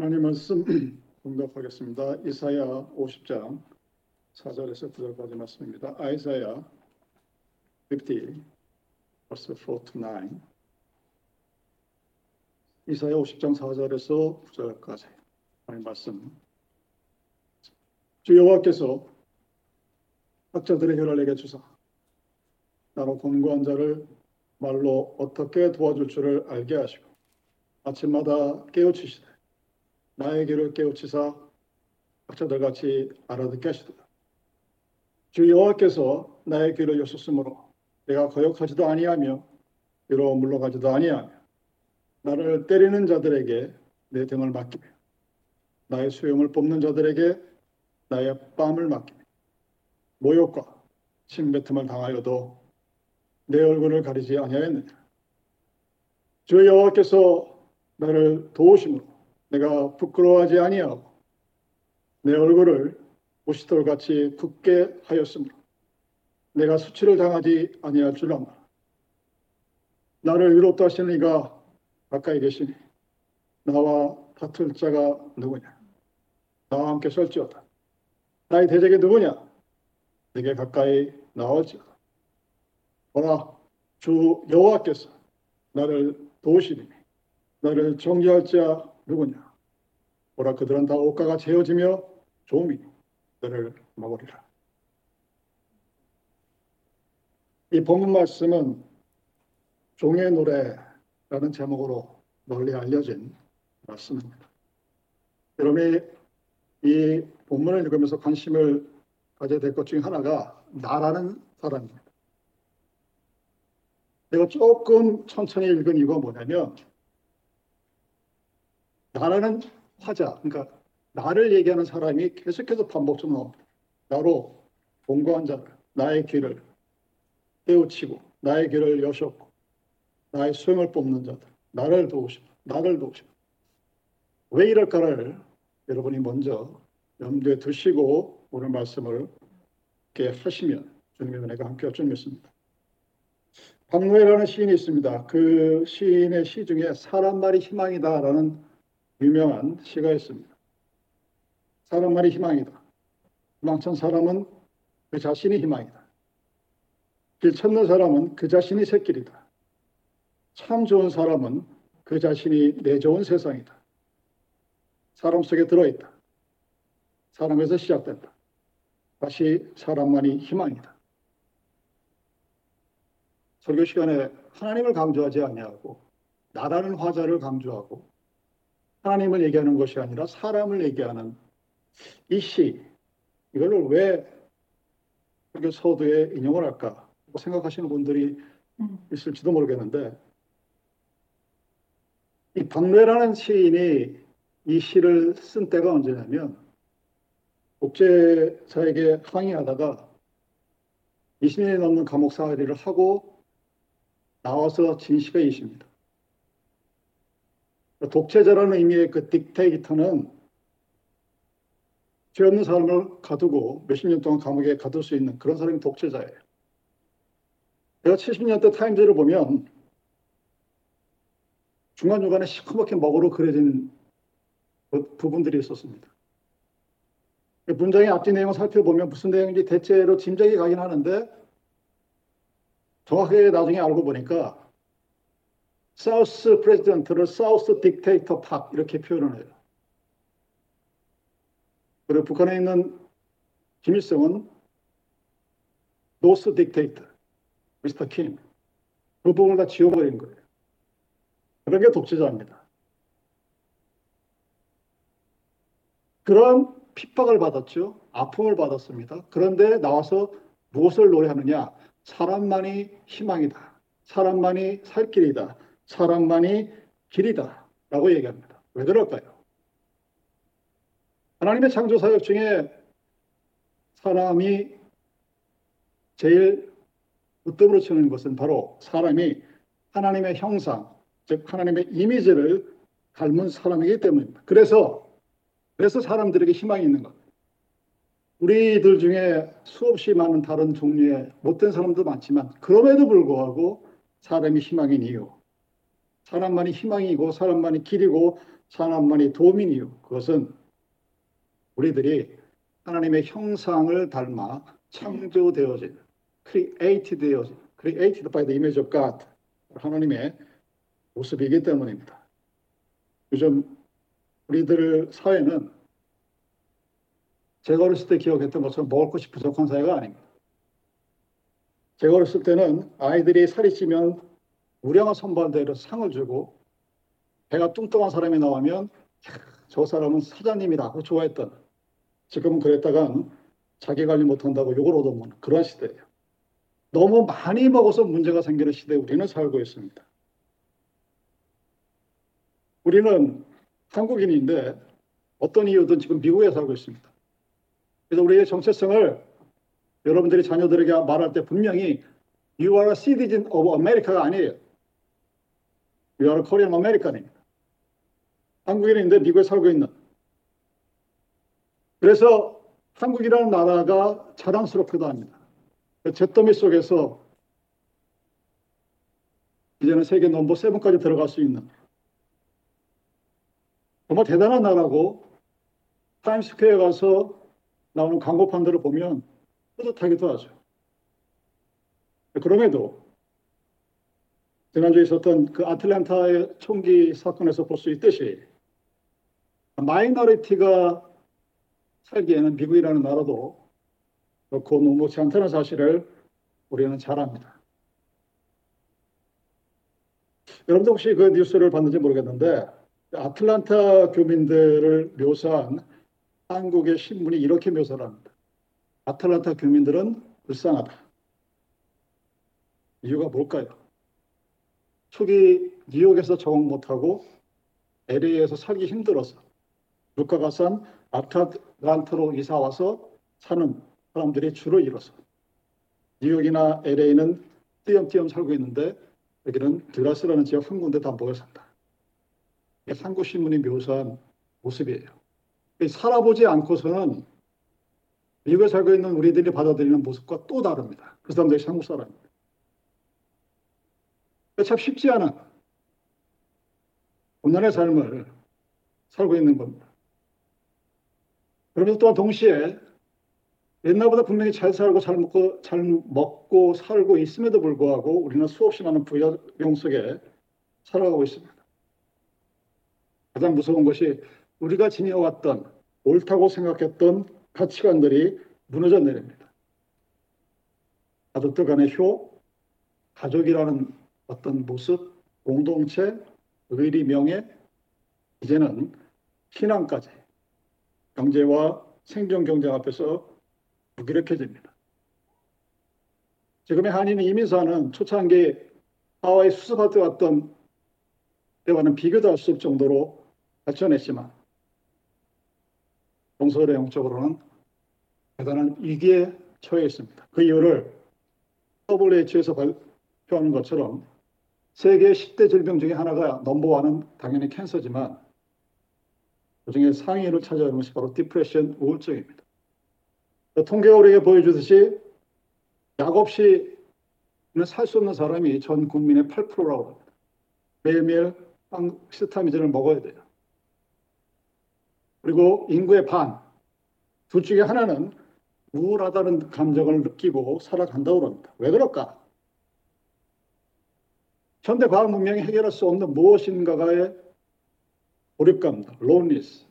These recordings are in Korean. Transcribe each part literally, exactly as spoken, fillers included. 하나님 말씀 공독하겠습니다. 이사야 오십 장 사 절에서 구 절까지 말씀입니다. Isaiah 오십, verse four to nine. 이사야 오십 장 사 절에서 구 절까지 하나님 말씀. 주 여호와께서 학자들의 혀를 내게 주사 나로 권고한 자를 말로 어떻게 도와줄 줄을 알게 하시고 아침마다 깨우치시되 나의 길을 깨우치사 학자들같이 알아듣게 하시도다. 주 여호와께서 나의 길을 여셨으므로 내가 거역하지도 아니하며 뒤로 물러가지도 아니하며 나를 때리는 자들에게 내 등을 맡기며 나의 수염을 뽑는 자들에게 나의 뺨을 맡기며 모욕과 침뱉음을 당하여도 내 얼굴을 가리지 아니하였느냐. 주 여호와께서 나를 도우심으로 내가 부끄러워하지 아니하고 내 얼굴을 보시돌같이 굳게 하였으므로 내가 수치를 당하지 아니할 줄 아노라. 나를 위롭다 하시는 이가 가까이 계시니 나와 다툴 자가 누구냐. 나와 함께 설지어다. 나의 대적이 누구냐. 내게 가까이 나올지어다. 보라, 주 여호와께서 나를 도우시리니 나를 정죄할 자 누구냐. 보라, 그들은 다 옷가가 재어지며 조음이 너를 막으리라. 이 본문 말씀은 종의 노래라는 제목으로 널리 알려진 말씀입니다. 여러분이 이 본문을 읽으면서 관심을 가져야 될 것 중 하나가 나라는 사람입니다. 내가 조금 천천히 읽은 이유가 뭐냐면 나라는 화자, 그러니까 나를 얘기하는 사람이 계속해서 반복적으로 나옵니다. 나로 권고한 자를, 나의 귀를 깨우치고 나의 귀를 여셨고 나의 수염을 뽑는 자들, 나를 도우시오, 나를 도우시오. 왜 이럴까를 여러분이 먼저 염두에 두시고 오늘 말씀을 이렇게 하시면 주님의 은혜가 함께 여쭈는 것입니다. 박노해라는 시인이 있습니다. 그 시인의 시 중에 사람 말이 희망이다라는 유명한 시가 있습니다. 사람 말이 희망이다. 희망찬 사람은 그 자신이 희망이다. 길 찾는 사람은 그 자신이 새길이다. 참 좋은 사람은 그 자신이 내 좋은 세상이다. 사람 속에 들어있다. 사람에서 시작된다. 다시 사람만이 희망이다. 설교 시간에 하나님을 강조하지 아니하고 나라는 화자를 강조하고 하나님을 얘기하는 것이 아니라 사람을 얘기하는 이 시, 이걸 왜 설교 서두에 인용을 할까 생각하시는 분들이 있을지도 모르겠는데, 이 박노해라는 시인이 이 시를 쓴 때가 언제냐면 독재자에게 항의하다가 이십 년이 넘는 감옥 생활을 하고 나와서 진 시가 이 시입니다. 독재자라는 의미의 그 딕테이터는 죄 없는 사람을 가두고 몇십 년 동안 감옥에 가둘 수 있는 그런 사람이 독재자예요. 제가 칠십 년대 타임즈를 보면 중간중간에 시커멓게 먹으로 그려진 부분들이 있었습니다. 문장의 앞뒤 내용을 살펴보면 무슨 내용인지 대체로 짐작이 가긴 하는데 정확하게 나중에 알고 보니까 사우스 프레지던트를 사우스 딕테이터 팝 이렇게 표현을 해요. 그리고 북한에 있는 김일성은 노스 딕테이터, 미스터 킴. 그 부분을 다 지워버린 거예요. 그런 게 독재자입니다. 그런 핍박을 받았죠. 아픔을 받았습니다. 그런데 나와서 무엇을 노래하느냐. 사람만이 희망이다. 사람만이 살 길이다. 사람만이 길이다. 라고 얘기합니다. 왜 그럴까요? 하나님의 창조사역 중에 사람이 제일 으뜸으로 치는 것은 바로 사람이 하나님의 형상, 즉 하나님의 이미지를 닮은 사람이기 때문입니다. 그래서, 그래서 사람들에게 희망이 있는 겁니다. 우리들 중에 수없이 많은 다른 종류의 못된 사람도 많지만 그럼에도 불구하고 사람이 희망인 이유, 사람만이 희망이고 사람만이 길이고 사람만이 도민이요. 그것은 우리들이 하나님의 형상을 닮아 창조되어진, created 되어진, created by the image of God, 하나님의 모습이기 때문입니다. 요즘 우리들 사회는 제가 어렸을 때 기억했던 것처럼 먹을 것이 부족한 사회가 아닙니다. 제가 어렸을 때는 아이들이 살이 찌면 우량한 선발대로 상을 주고 배가 뚱뚱한 사람이 나오면 저 사람은 사장님이다 고 좋아했던, 지금은 그랬다간 자기 관리 못한다고 욕을 얻어먹는 그런 시대예요. 너무 많이 먹어서 문제가 생기는 시대에 우리는 살고 있습니다. 우리는 한국인인데 어떤 이유든 지금 미국에 살고 있습니다. 그래서 우리의 정체성을 여러분들이 자녀들에게 말할 때 분명히 You are a citizen of America가 아니에요. You are a Korean American입니다. 한국인인데 미국에 살고 있는. 그래서 한국이라는 나라가 자랑스럽기도 합니다. 잿더미 속에서 이제는 세계 넘버 세븐까지 들어갈 수 있는 정말 대단한 나라고, 타임스퀘어에 가서 나오는 광고판들을 보면 뿌듯하기도 하죠. 그럼에도 지난주에 있었던 그 아틀랜타의 총기 사건에서 볼 수 있듯이 마이너리티가 살기에는 미국이라는 나라도 그렇고 녹록지 않다는 사실을 우리는 잘 압니다. 여러분도 혹시 그 뉴스를 봤는지 모르겠는데 아틀란타 교민들을 묘사한 한국의 신문이 이렇게 묘사를 합니다. 아틀란타 교민들은 불쌍하다. 이유가 뭘까요? 초기 뉴욕에서 적응 못하고 엘에이에서 살기 힘들어서 물가가 싼 아틀란타로 이사와서 사는 사람들이 주로 이뤄서 뉴욕이나 엘에이는 띄엄띄엄 살고 있는데 여기는 드라스라는 지역 한 군데 단복을 산다. 이게 한국신문이 묘사한 모습이에요. 살아보지 않고서는 미국에 살고 있는 우리들이 받아들이는 모습과 또 다릅니다. 그 사람들이 한국 사람입니다. 참 쉽지 않은 고난의 삶을 살고 있는 겁니다. 그러면서 또한 동시에 옛날보다 분명히 잘 살고 잘 먹고 잘 먹고 살고 있음에도 불구하고 우리는 수없이 많은 부작용 속에 살아가고 있습니다. 가장 무서운 것이 우리가 지녀왔던 옳다고 생각했던 가치관들이 무너져 내립니다. 가족들 간의 효, 가족이라는 어떤 모습, 공동체, 의리, 명예, 이제는 신앙까지 경제와 생존 경쟁 앞에서 무기력해집니다. 지금의 한인 이민사는 초창기 하와이 수습하듯 왔던 때와는 비교도 할 수 없을 정도로 발전했지만 정서의 영적으로는 대단한 위기에 처해 있습니다. 그 이유를 더블유에이치오에서 발표하는 것처럼 세계 십 대 질병 중에 하나가 넘버원은 당연히 캔서지만 그중에 상위를 차지하는 것이 바로 디프레션, 우울증입니다. 통계가 우리에게 보여주듯이 약 없이 살 수 없는 사람이 전 국민의 팔 퍼센트라고 합니다. 매일매일 시타미진을 먹어야 돼요. 그리고 인구의 반, 둘 중에 하나는 우울하다는 감정을 느끼고 살아간다고 합니다. 왜 그럴까? 현대 과학 문명이 해결할 수 없는 무엇인가의 고립감들, loneliness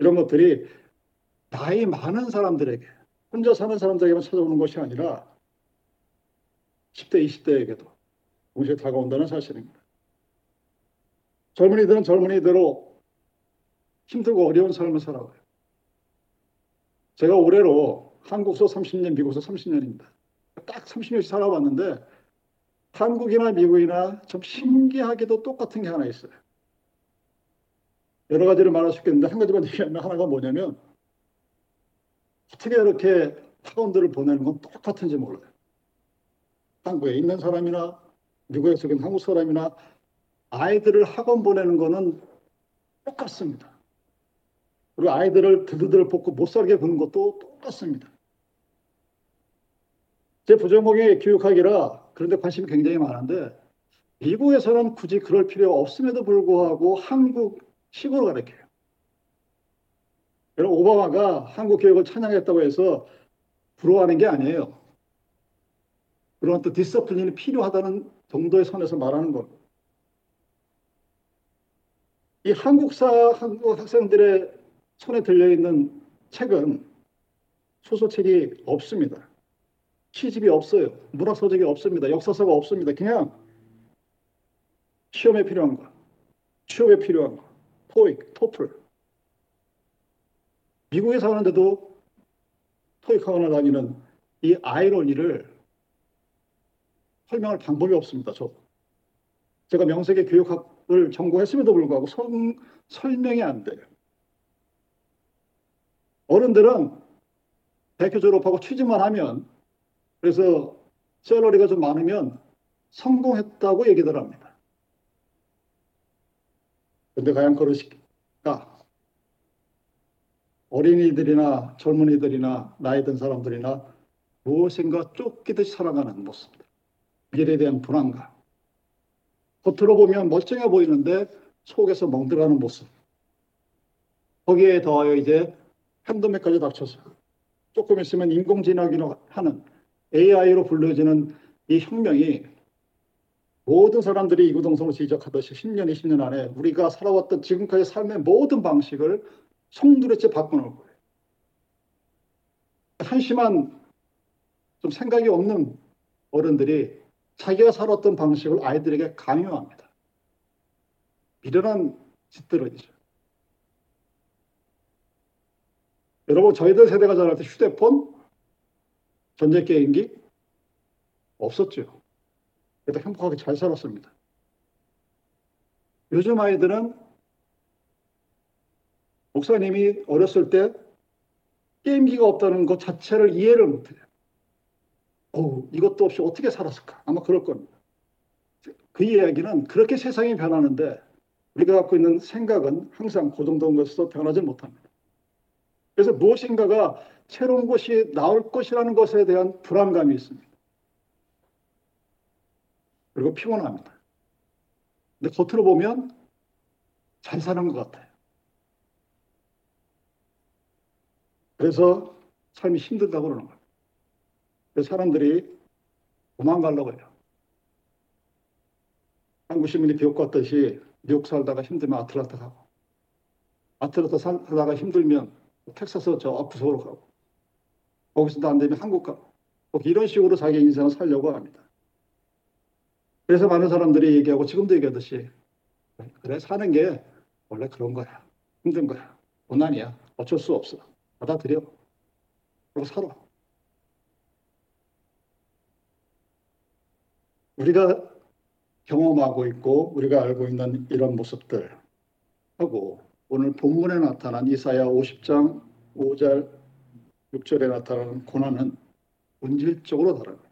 이런 것들이 나이 많은 사람들에게, 혼자 사는 사람들에게만 찾아오는 것이 아니라 십 대, 이십 대에게도 동시에 다가온다는 사실입니다. 젊은이들은 젊은이대로 힘들고 어려운 삶을 살아가요. 제가 올해로 한국서 삼십 년, 미국서 삼십 년입니다. 딱 삼십 년씩 살아봤는데 한국이나 미국이나 좀 신기하게도 똑같은 게 하나 있어요. 여러 가지를 말할 수 있겠는데 한 가지만 얘기하면 하나가 뭐냐면 어떻게 이렇게 파운드를 보내는 건 똑같은지 몰라요. 한국에 있는 사람이나 미국에 속인 한국 사람이나 아이들을 학원 보내는 거는 똑같습니다. 그리고 아이들을 드드들 볶고 못 살게 보는 것도 똑같습니다. 제 부전공이 교육학이라 그런데 관심이 굉장히 많은데 미국에서는 굳이 그럴 필요 없음에도 불구하고 한국 식으로 가르쳐요. 여러분, 오바마가 한국 교육을 찬양했다고 해서 부러워하는 게 아니에요. 그런 또 디스플린이 필요하다는 정도의 선에서 말하는 겁니다. 이 한국사, 한국 학생들의 손에 들려있는 책은 소설책이 없습니다. 시집이 없어요. 문학서적이 없습니다. 역사서가 없습니다. 그냥 시험에 필요한 거, 취업에 필요한 거, 토익, 토플. 미국에 사는데도 토익학원을 다니는 이 아이러니를 설명할 방법이 없습니다. 저 제가 명색의 교육학을 전공했음에도 불구하고 성, 설명이 안 돼요. 어른들은 대학교 졸업하고 취직만 하면, 그래서 셀러리가 좀 많으면 성공했다고 얘기들 합니다. 근데 과연 그러실까? 어린이들이나 젊은이들이나 나이 든 사람들이나 무엇인가 쫓기듯이 살아가는 모습들, 미래에 대한 불안감, 겉으로 보면 멀쩡해 보이는데 속에서 멍들어가는 모습, 거기에 더하여 이제 팬데믹까지 닥쳐서 조금 있으면 인공지능이라고 하는 에이아이로 불려지는 이 혁명이 모든 사람들이 이구동성을 지적하듯이 십 년, 이십 년 안에 우리가 살아왔던 지금까지 삶의 모든 방식을 송두리째 바꿔놓을 거예요. 한심한, 좀 생각이 없는 어른들이 자기가 살았던 방식을 아이들에게 강요합니다. 미련한 짓들이죠. 여러분, 저희들 세대가 자랄 때 휴대폰, 전자게임기 없었죠. 그래도 행복하게 잘 살았습니다. 요즘 아이들은, 목사님이 어렸을 때 게임기가 없다는 것 자체를 이해를 못해요. 어우, 이것도 없이 어떻게 살았을까? 아마 그럴 겁니다. 그 이야기는 그렇게 세상이 변하는데 우리가 갖고 있는 생각은 항상 고정된 것으로 변하지 못합니다. 그래서 무엇인가가 새로운 것이 나올 것이라는 것에 대한 불안감이 있습니다. 그리고 피곤합니다. 근데 겉으로 보면 잘 사는 것 같아요. 그래서 삶이 힘들다고 그러는 거예요. 그래서 사람들이 도망가려고 해요. 한국 시민이 기억 같듯이 뉴욕 살다가 힘들면 아틀란타 가고, 아틀란타 살다가 힘들면 텍사스 저 아프소로 가고, 거기서도 안 되면 한국 가고, 이런 식으로 자기 인생을 살려고 합니다. 그래서 많은 사람들이 얘기하고 지금도 얘기하듯이, 그래, 사는 게 원래 그런 거야. 힘든 거야. 고난이야. 어쩔 수 없어. 받아들여. 그러고 살아. 우리가 경험하고 있고 우리가 알고 있는 이런 모습들 하고, 오늘 본문에 나타난 이사야 오십 장 오 절 육 절에 나타나는 고난은 본질적으로 다릅니다.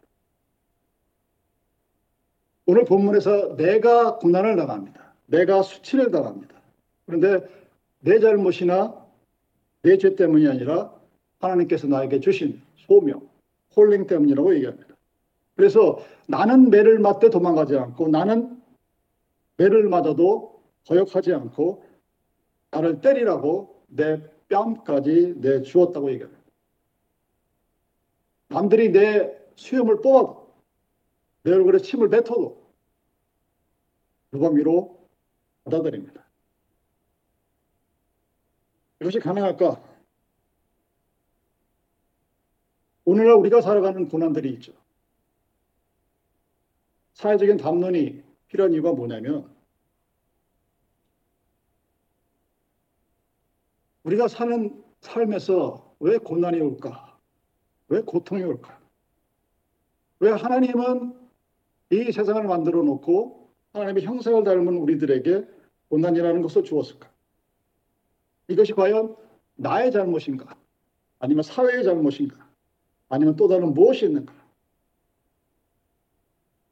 오늘 본문에서 내가 고난을 당합니다. 내가 수치를 당합니다. 그런데 내 잘못이나 내 죄 때문이 아니라 하나님께서 나에게 주신 소명, 콜링 때문이라고 얘기합니다. 그래서 나는 매를 맞대 도망가지 않고, 나는 매를 맞아도 거역하지 않고, 나를 때리라고 내 뺨까지 내주었다고 얘기합니다. 남들이 내 수염을 뽑아도, 내 얼굴에 침을 뱉어도 무방비로 받아들입니다. 이것이 가능할까? 오늘날 우리가 살아가는 고난들이 있죠. 사회적인 담론이 필요한 이유가 뭐냐면, 우리가 사는 삶에서 왜 고난이 올까? 왜 고통이 올까? 왜 하나님은 이 세상을 만들어 놓고 하나님의 형상을 닮은 우리들에게 고난이라는 것을 주었을까? 이것이 과연 나의 잘못인가? 아니면 사회의 잘못인가? 아니면 또 다른 무엇이 있는가?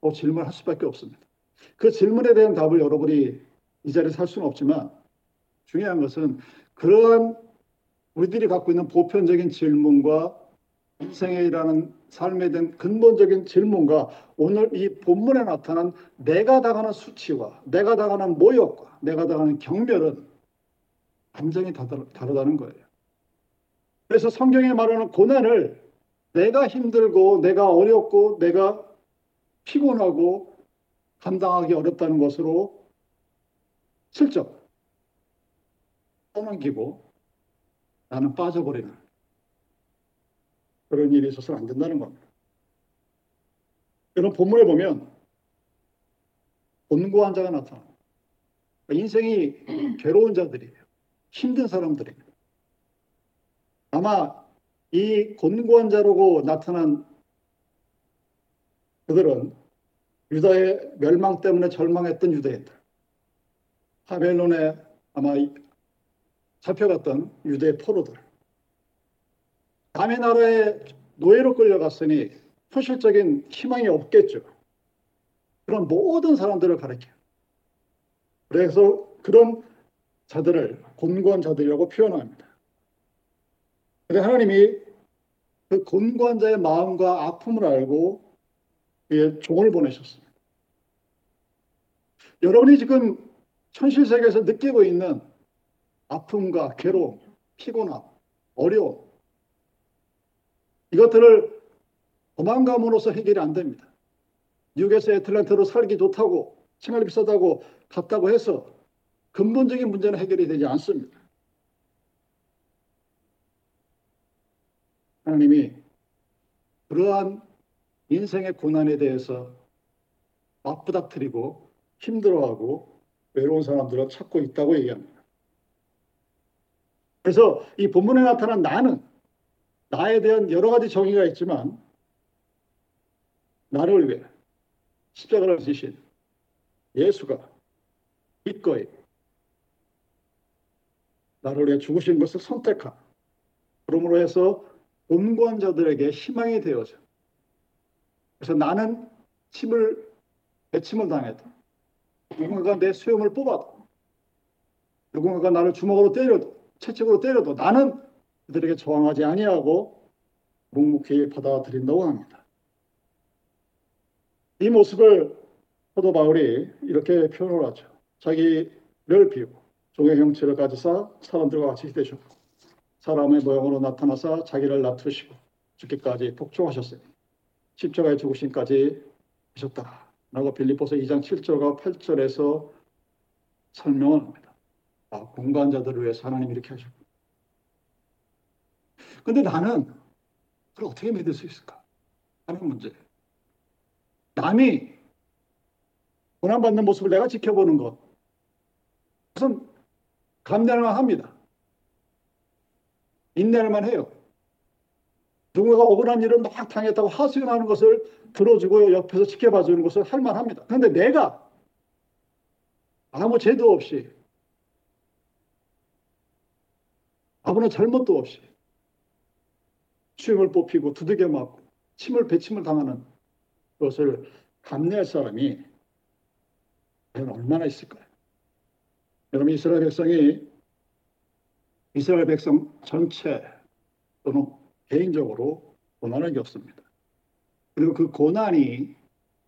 어, 질문할 수밖에 없습니다. 그 질문에 대한 답을 여러분이 이 자리에서 할 수는 없지만, 중요한 것은 그러한 우리들이 갖고 있는 보편적인 질문과 인생이라는 삶에 대한 근본적인 질문과 오늘 이 본문에 나타난 내가 당하는 수치와 내가 당하는 모욕과 내가 당하는 경멸은 감정이 다르다는 거예요. 그래서 성경에 말하는 고난을 내가 힘들고 내가 어렵고 내가 피곤하고 감당하기 어렵다는 것으로 슬쩍 떠넘기고 나는 빠져버리는 그런 일이 있어서는 안 된다는 겁니다. 이런 본문에 보면 곤고한 자가 나타나요. 인생이 괴로운 자들이에요. 힘든 사람들이에요. 아마 이 곤고한 자라고 나타난 그들은 유다의 멸망 때문에 절망했던 유대인들, 바벨론에 아마 잡혀갔던 유대의 포로들, 남의 나라에 노예로 끌려갔으니 현실적인 희망이 없겠죠. 그런 모든 사람들을 가리켜요. 그래서 그런 자들을 곤고한 자들이라고 표현합니다. 그런데 하나님이 그 곤고한 자의 마음과 아픔을 알고 그의 종을 보내셨습니다. 여러분이 지금 현실세계에서 느끼고 있는 아픔과 괴로움, 피곤함, 어려움, 이것들을 도망감으로써 해결이 안 됩니다. 뉴욕에서 애틀랜타로 살기 좋다고, 생활이 비싸다고 갔다고 해서 근본적인 문제는 해결이 되지 않습니다. 하나님이 그러한 인생의 고난에 대해서 맞부닥뜨리고 힘들어하고 외로운 사람들을 찾고 있다고 얘기합니다. 그래서 이 본문에 나타난 나는, 나에 대한 여러 가지 정의가 있지만 나를 위해 십자가를 지신 예수가 기꺼이 나를 위해 죽으신 것을 선택한, 그러므로 해서 곤고한 자들에게 희망이 되어져. 그래서 나는 침을 배침을 당해도, 누군가가 내 수염을 뽑아도, 누군가가 나를 주먹으로 때려도, 채찍으로 때려도 나는 그들에게 저항하지 아니하고 묵묵히 받아들인다고 합니다. 이 모습을 사도 바울이 이렇게 표현을 하죠. 자기를 비우고 종의 형체를 가지사 사람들과 같이 되셨고 사람의 모양으로 나타나사 자기를 낮추시고 죽기까지 복종하셨으니 십자가의 죽으심까지 하셨다 라고 빌립보서 이 장 칠 절과 팔 절에서 설명을 합니다. 아, 곤고한 자들을 위해서 하나님이 이렇게 하셨고, 근데 나는 그걸 어떻게 믿을 수 있을까 하는 문제예요. 남이 고난받는 모습을 내가 지켜보는 것, 그것은 감당만 합니다. 인내할만 해요. 누군가가 억울한 일을 막 당했다고 하소연하는 것을 들어주고 옆에서 지켜봐주는 것을 할만합니다. 그런데 내가 아무 죄도 없이, 아무런 잘못도 없이 수염을 뽑히고 두들겨 맞고 침을 배침을 당하는 것을 감내할 사람이 과연 얼마나 있을까요? 여러분, 이스라엘 백성이 이스라엘 백성 전체 또는 개인적으로 고난을 겪습니다. 그리고 그 고난이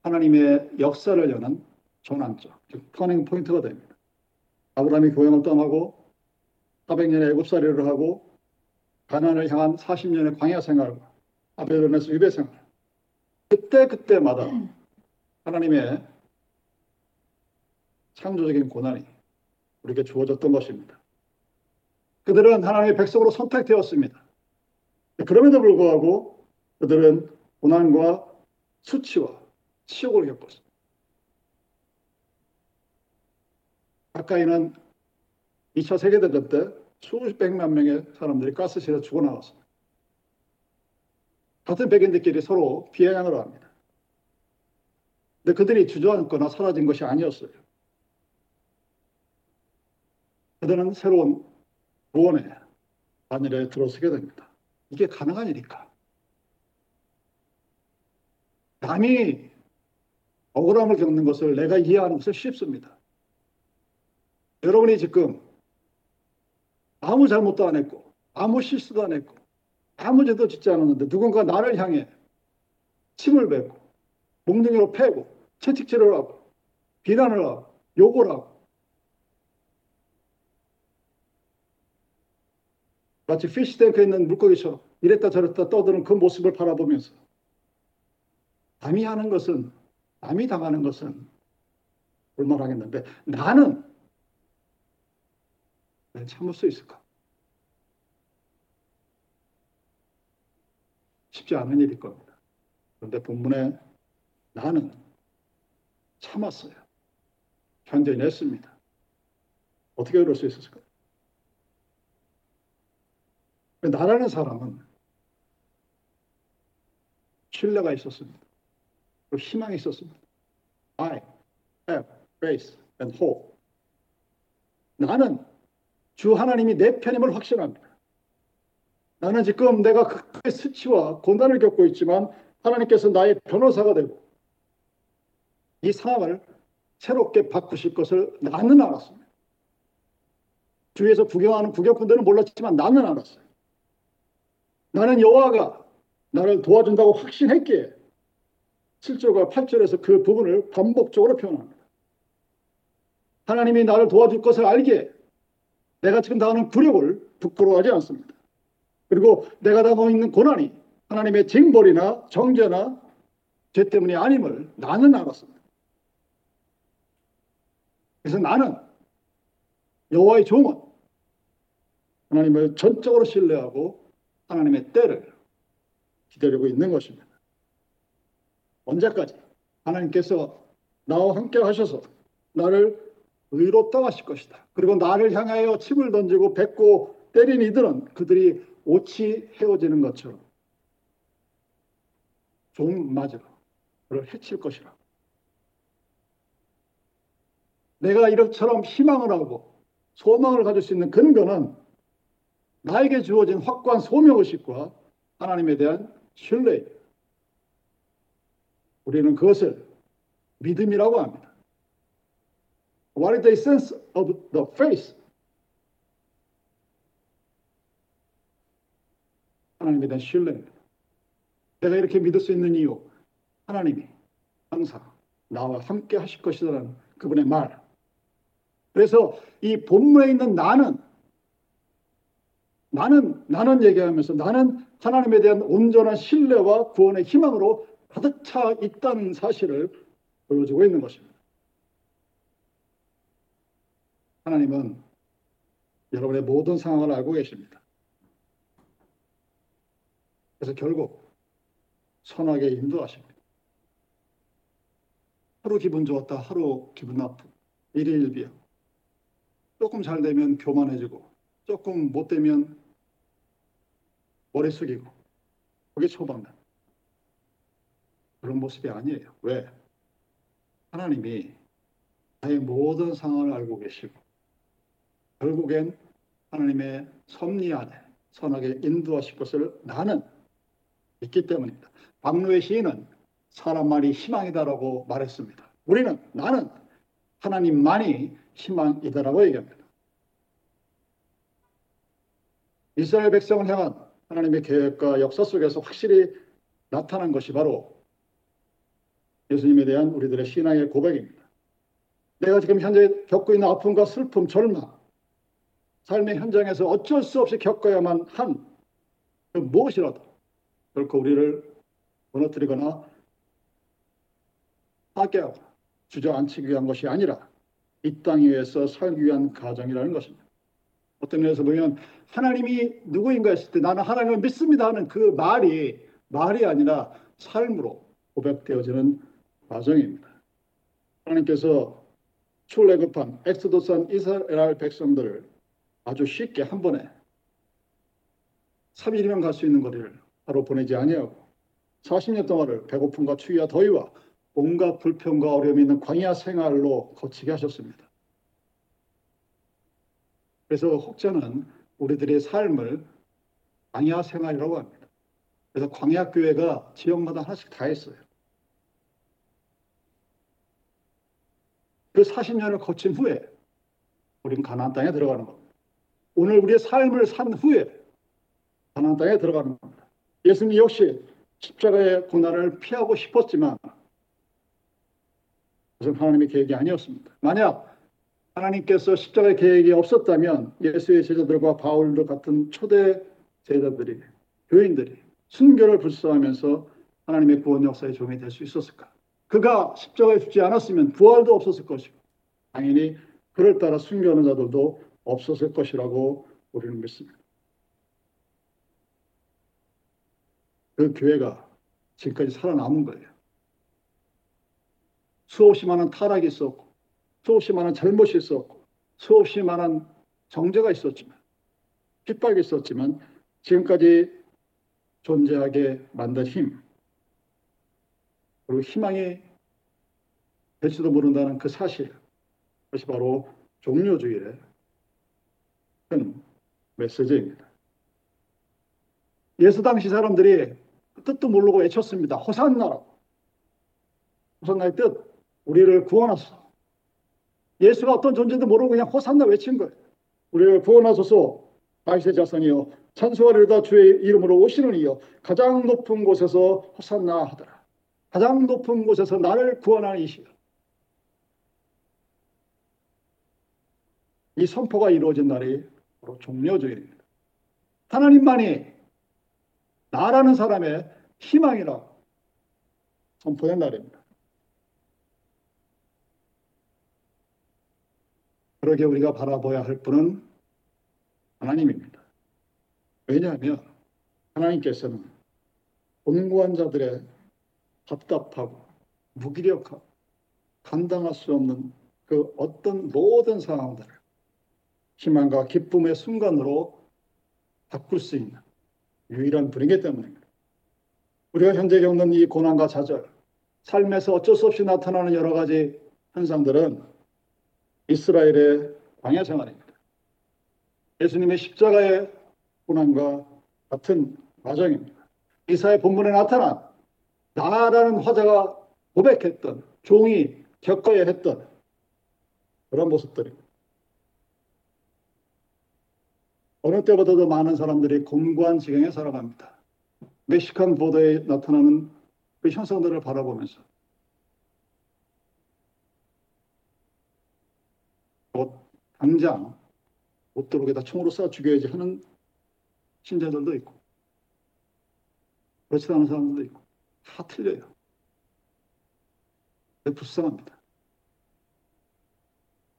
하나님의 역사를 여는 전환점, 즉 터닝 포인트가 됩니다. 아브라함이 고향을 떠나고 사백 년의 애굽살이를 하고 가나안을 향한 사십 년의 광야 생활과 바벨론에서 유배 생활, 그때 그때마다 하나님의 창조적인 고난이 우리에게 주어졌던 것입니다. 그들은 하나님의 백성으로 선택되었습니다. 그럼에도 불구하고 그들은 고난과 수치와 치욕을 겪었습니다. 가까이는 이 차 세계대전 때 수백만 명의 사람들이 가스실에서 죽어나갔습니다. 같은 백인들끼리 서로 비아냥을 합니다. 근데 그들이 주저앉거나 사라진 것이 아니었어요. 그들은 새로운 구원의 바늘에 들어서게 됩니다. 이게 가능한 일일까? 남이 억울함을 겪는 것을 내가 이해하는 것은 쉽습니다. 여러분이 지금 아무 잘못도 안 했고 아무 실수도 안 했고 아무 죄도 짓지 않았는데 누군가 나를 향해 침을 뱉고 몽둥이로 패고 채찍질을 하고 비난을 하고 욕을 하고 마치 피시탱크에 있는 물고기처럼 이랬다 저랬다 떠드는 그 모습을 바라보면서 남이 하는 것은, 남이 당하는 것은 볼만하겠는데 나는 왜 참을 수 있을까? 쉽지 않은 일일 겁니다. 그런데 본문에 나는 참았어요. 견뎌냈습니다. 어떻게 그럴 수 있었을까요? 나라는 사람은 신뢰가 있었습니다. 그리고 희망이 있었습니다. I have faith and hope. 나는 주 하나님이 내 편임을 확신합니다. 나는 지금 내가 극도의 수치와 곤란을 겪고 있지만 하나님께서 나의 변호사가 되고 이 상황을 새롭게 바꾸실 것을 나는 알았습니다. 주위에서 구경하는 구경꾼들은 몰랐지만 나는 알았어요. 나는 여호와가 나를 도와준다고 확신했기에 칠 절과 팔 절에서 그 부분을 반복적으로 표현합니다. 하나님이 나를 도와줄 것을 알기에 내가 지금 당하는 굴욕을 부끄러워하지 않습니다. 그리고 내가 당하고 있는 고난이 하나님의 징벌이나 정죄나 죄 때문이 아님을 나는 알았습니다. 그래서 나는 여호와의 종은 하나님을 전적으로 신뢰하고 하나님의 때를 기다리고 있는 것입니다. 언제까지? 하나님께서 나와 함께 하셔서 나를 의롭다 하실 것이다. 그리고 나를 향하여 침을 던지고 뱉고 때린 이들은 그들이 옷이 헤어지는 것처럼 종맞으러 그를 해칠 것이라. 내가 이렇처럼 희망을 하고 소망을 가질 수 있는 근거는 나에게 주어진 확고한 소명의식과 하나님에 대한 신뢰입니다. 우리는 그것을 믿음이라고 합니다. What is the essence of the faith? 하나님에 대한 신뢰입니다. 내가 이렇게 믿을 수 있는 이유, 하나님이 항상 나와 함께 하실 것이라는 그분의 말. 그래서 이 본문에 있는 나는, 나는, 나는 얘기하면서 나는 하나님에 대한 온전한 신뢰와 구원의 희망으로 가득 차 있다는 사실을 보여주고 있는 것입니다. 하나님은 여러분의 모든 상황을 알고 계십니다. 그래서 결국 선하게 인도하십니다. 하루 기분 좋았다 하루 기분 나쁘고 일희일비하고 조금 잘 되면 교만해지고 조금 못 되면 머리 숙이고 그게 초반다. 그런 모습이 아니에요. 왜? 하나님이 나의 모든 상황을 알고 계시고 결국엔 하나님의 섭리 안에 선하게 인도하실 것을 나는 믿기 때문입니다. 박노의 시인은 사람 말이 희망이다라고 말했습니다. 우리는, 나는 하나님만이 희망이다라고 얘기합니다. 이스라엘 백성을 향한 하나님의 계획과 역사 속에서 확실히 나타난 것이 바로 예수님에 대한 우리들의 신앙의 고백입니다. 내가 지금 현재 겪고 있는 아픔과 슬픔, 절망, 삶의 현장에서 어쩔 수 없이 겪어야만 한 그 무엇이라도 결코 우리를 무너뜨리거나 파괴하거나 주저앉히기 위한 것이 아니라 이 땅 위에서 살기 위한 가정이라는 것입니다. 어떤 면에서 보면 하나님이 누구인가 했을 때 나는 하나님을 믿습니다 하는 그 말이 말이 아니라 삶으로 고백되어지는 과정입니다. 하나님께서 출애굽한 엑소도스한 이스라엘 백성들을 아주 쉽게 한 번에 삼 일이면 갈 수 있는 거리를 바로 보내지 아니하고 사십 년 동안을 배고픔과 추위와 더위와 온갖 불평과 어려움이 있는 광야 생활로 거치게 하셨습니다. 그래서 혹자는 우리들의 삶을 광야 생활이라고 합니다. 그래서 광야 교회가 지역마다 하나씩 다 있어요. 그 사십 년을 거친 후에 우린 가나안 땅에 들어가는 겁니다. 오늘 우리의 삶을 산 후에 가나안 땅에 들어가는 겁니다. 예수님 역시 십자가의 고난을 피하고 싶었지만 그것은 하나님의 계획이 아니었습니다. 만약 하나님께서 십자가의 계획이 없었다면 예수의 제자들과 바울도 같은 초대 제자들이, 교인들이 순교를 불사하면서 하나님의 구원 역사의 종이 될 수 있었을까? 그가 십자가에 죽지 않았으면 부활도 없었을 것이고 당연히 그를 따라 순교하는 자들도 없었을 것이라고 우리는 믿습니다. 그 교회가 지금까지 살아남은 거예요. 수없이 많은 타락이 있었고 수없이 많은 잘못이 있었고 수없이 많은 정죄가 있었지만 핍박이 있었지만 지금까지 존재하게 만든 힘 그리고 희망이 될지도 모른다는 그 사실 그것이 바로 종료주일의 큰 메시지입니다. 예수 당시 사람들이 뜻도 모르고 외쳤습니다. 호산나라고. 호산나의 뜻, 우리를 구원하소서. 예수가 어떤 존재인지 모르고 그냥 호산나 외친 거예요. 우리를 구원하소서. 다윗의 자손이여 찬송하리로다 주의 이름으로 오시는 이여 가장 높은 곳에서 호산나 하더라. 가장 높은 곳에서 나를 구원하는 이시여. 이 선포가 이루어진 날이 바로 종려주일입니다. 하나님만이 나라는 사람의 희망이라고 선포된 날입니다. 그러게 우리가 바라봐야 할 분은 하나님입니다. 왜냐하면 하나님께서는 곤고한 자들의 답답하고 무기력하고 감당할 수 없는 그 어떤 모든 상황들을 희망과 기쁨의 순간으로 바꿀 수 있는 유일한 분이기 때문입니다. 우리가 현재 겪는 이 고난과 좌절, 삶에서 어쩔 수 없이 나타나는 여러 가지 현상들은 이스라엘의 광야 생활입니다. 예수님의 십자가의 고난과 같은 과정입니다. 이사야 본문에 나타난 나라는 화자가 고백했던 종이 겪어야 했던 그런 모습들입니다. 어느 때보다도 많은 사람들이 곤고한 지경에 살아갑니다. 멕시칸 보더에 나타나는 그 현상들을 바라보면서 곧 당장 못 들어오게 다 총으로 쏴 죽여야지 하는 신자들도 있고 그렇지 않은 사람들도 있고 다 틀려요. 불쌍합니다.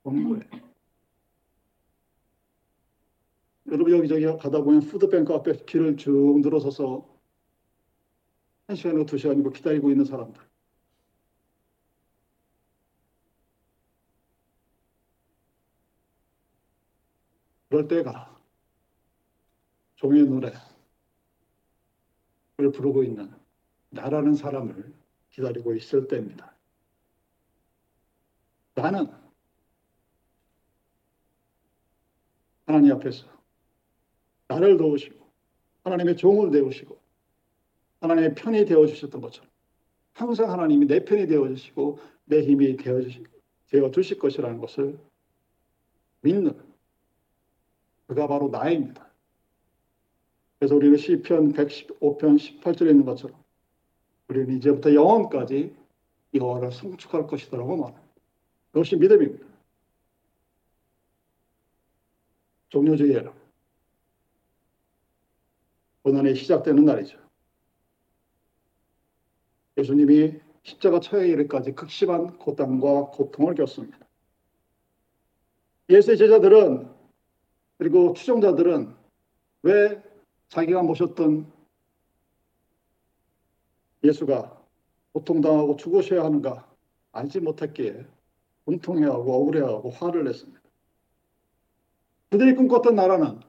곤고해. 여러분 여기저기 가다 보면 푸드뱅크 앞에 길을 쭉 늘어서서 한 시간이고 두 시간이고 기다리고 있는 사람들. 그럴 때가 종의 노래를 부르고 있는 나라는 사람을 기다리고 있을 때입니다. 나는 하나님 앞에서 나를 도우시고 하나님의 종을 되우시고 하나님의 편이 되어주셨던 것처럼 항상 하나님이 내 편이 되어주시고 내 힘이 되어주실 것이라는 것을 믿는 그가 바로 나입니다. 그래서 우리는 시편 백십오 편 십팔 절에 있는 것처럼 우리는 이제부터 영원까지 여호와를 송축할 것이라고 말합니다. 그것이 믿음입니다. 종료주의 여러분. 고난이 시작되는 날이죠. 예수님이 십자가 처형에 이르기까지 극심한 고단과 고통을 겪습니다. 예수의 제자들은 그리고 추종자들은 왜 자기가 모셨던 예수가 고통당하고 죽으셔야 하는가 알지 못했기에 분통해하고 억울해하고 화를 냈습니다. 그들이 꿈꿨던 나라는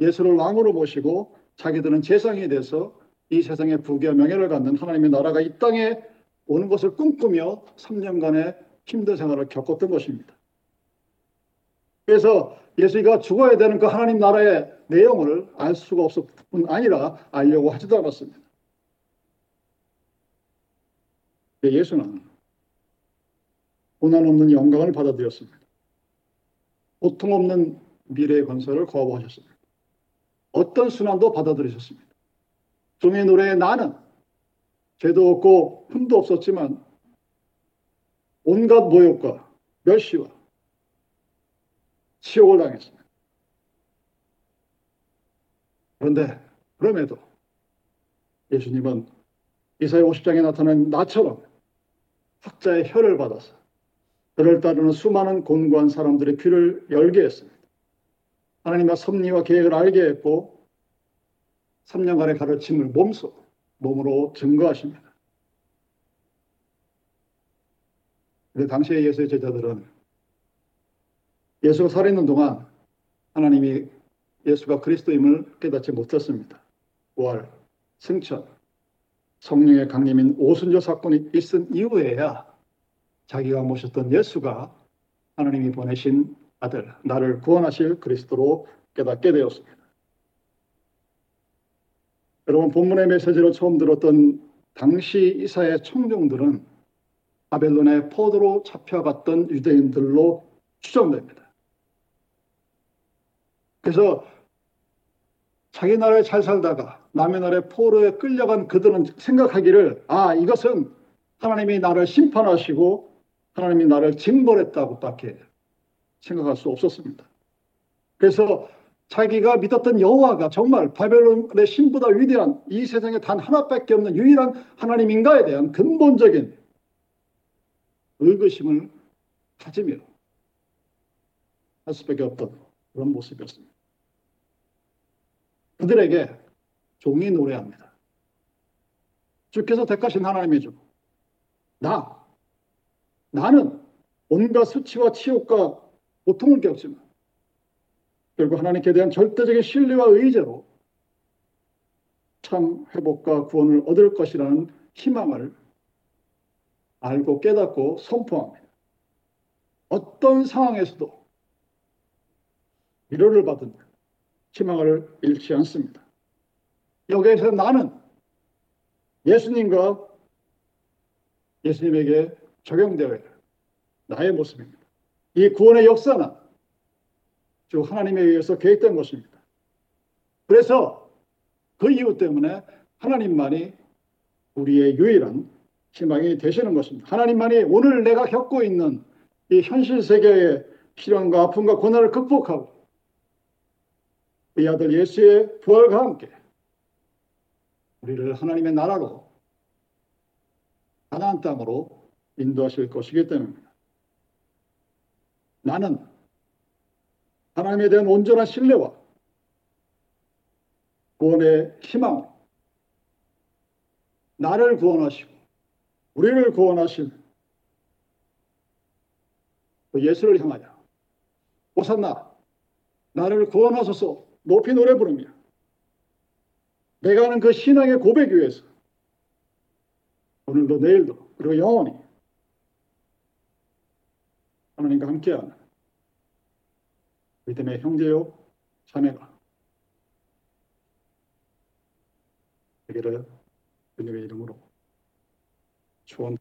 예수를 왕으로 모시고 자기들은 재상이 돼서 이 세상의 부귀와 명예를 갖는 하나님의 나라가 이 땅에 오는 것을 꿈꾸며 삼 년간의 힘든 생활을 겪었던 것입니다. 그래서 예수가 죽어야 되는 그 하나님 나라의 내용을 알 수가 없을 뿐 아니라 알려고 하지도 않았습니다. 예수는 고난 없는 영광을 받아들였습니다. 고통 없는 미래의 건설을 거부하셨습니다. 어떤 순환도 받아들이셨습니다. 종의 노래에 나는 죄도 없고 흠도 없었지만 온갖 모욕과 멸시와 치욕을 당했습니다. 그런데 그럼에도 예수님은 이사야 오십 장에 나타난 나처럼 학자의 혀를 받아서 그를 따르는 수많은 곤고한 사람들의 귀를 열게 했습니다. 하나님과 섭리와 계획을 알게 했고 삼 년간의 가르침을 몸소, 몸으로 증거하십니다. 그런데 당시에 예수의 제자들은 예수가 살아있는 동안 하나님이 예수가 그리스도임을 깨닫지 못했습니다. 부활, 승천, 성령의 강림인 오순절 사건이 있은 이후에야 자기가 모셨던 예수가 하나님이 보내신 아들, 나를 구원하실 그리스도로 깨닫게 되었습니다. 여러분, 본문의 메시지로 처음 들었던 당시 이사야의 청중들은 바벨론의 포도로 잡혀갔던 유대인들로 추정됩니다. 그래서 자기 나라에 잘 살다가 남의 나라의 포로에 끌려간 그들은 생각하기를, 아, 이것은 하나님이 나를 심판하시고 하나님이 나를 징벌했다고밖에 생각할 수 없었습니다. 그래서 자기가 믿었던 여호와가 정말 바벨론의 신보다 위대한, 이 세상에 단 하나밖에 없는 유일한 하나님인가에 대한 근본적인 의구심을 가지며 할 수밖에 없던 그런 모습이었습니다. 그들에게 종이 노래합니다. 주께서 택하신 하나님의 종, 나, 나는 온갖 수치와 치욕과 고통을 겪지만 결국 하나님께 대한 절대적인 신뢰와 의지로 참 회복과 구원을 얻을 것이라는 희망을 알고 깨닫고 선포합니다. 어떤 상황에서도 위로를 받은 희망을 잃지 않습니다. 여기에서 나는 예수님과 예수님에게 적용되어야 나의 모습입니다. 이 구원의 역사는 주 하나님에 의해서 계획된 것입니다. 그래서 그 이유 때문에 하나님만이 우리의 유일한 희망이 되시는 것입니다. 하나님만이 오늘 내가 겪고 있는 이 현실 세계의 시련과 아픔과 고난을 극복하고 이 아들 예수의 부활과 함께 우리를 하나님의 나라로, 가나안 땅으로 인도하실 것이기 때문입니다. 나는 하나님에 대한 온전한 신뢰와 구원의 희망, 나를 구원하시고 우리를 구원하신 그 예수를 향하여 호산나, 나를 구원하소서 높이 노래 부릅니다. 내가 하는 그 신앙의 고백 위에서 오늘도 내일도 그리고 영원히 하나님과 함께하는 믿음의 형제요 자매가 되기를 주님의 이름으로 축원하겠습니다.